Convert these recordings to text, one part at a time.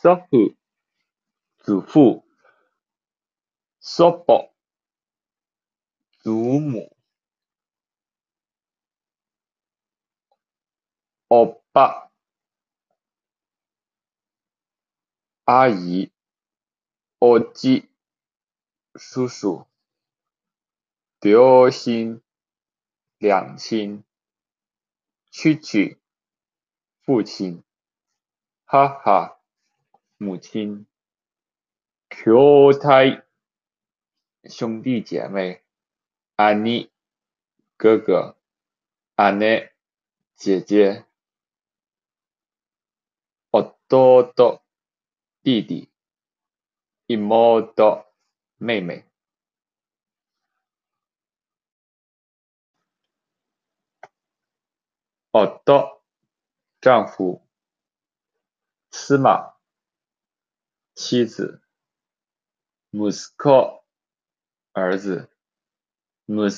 スタッフ、祖父、祖母、祖母、おば、阿姨、おじ、叔叔、両親、两親、父親、父親、母、母親、兄弟、兄弟姐妹、兄、哥哥、姉、姐姐、弟、弟弟、妹、妹妹。夫、丈夫。妻、妻子。息子、儿子。娘、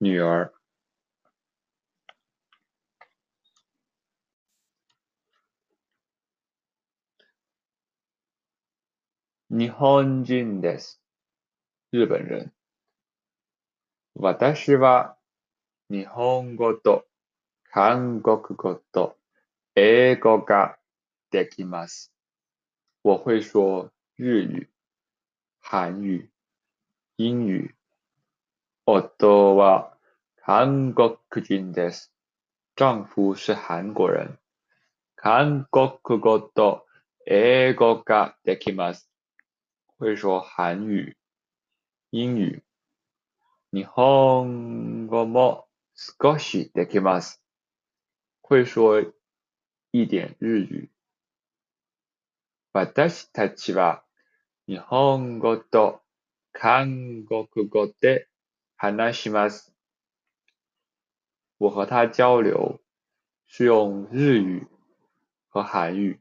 女儿。日本人です。日本人。私は日本語と韓国語と英語ができます。我会说日语、韩语、英語。夫は韓国人です。丈夫是韓国人。韓国語と英語ができます。会说韩语、英語。日本語も少しできます。会说一点日语。私たちは日本語と韓国語で話します。我和他交流是用日语和韩语。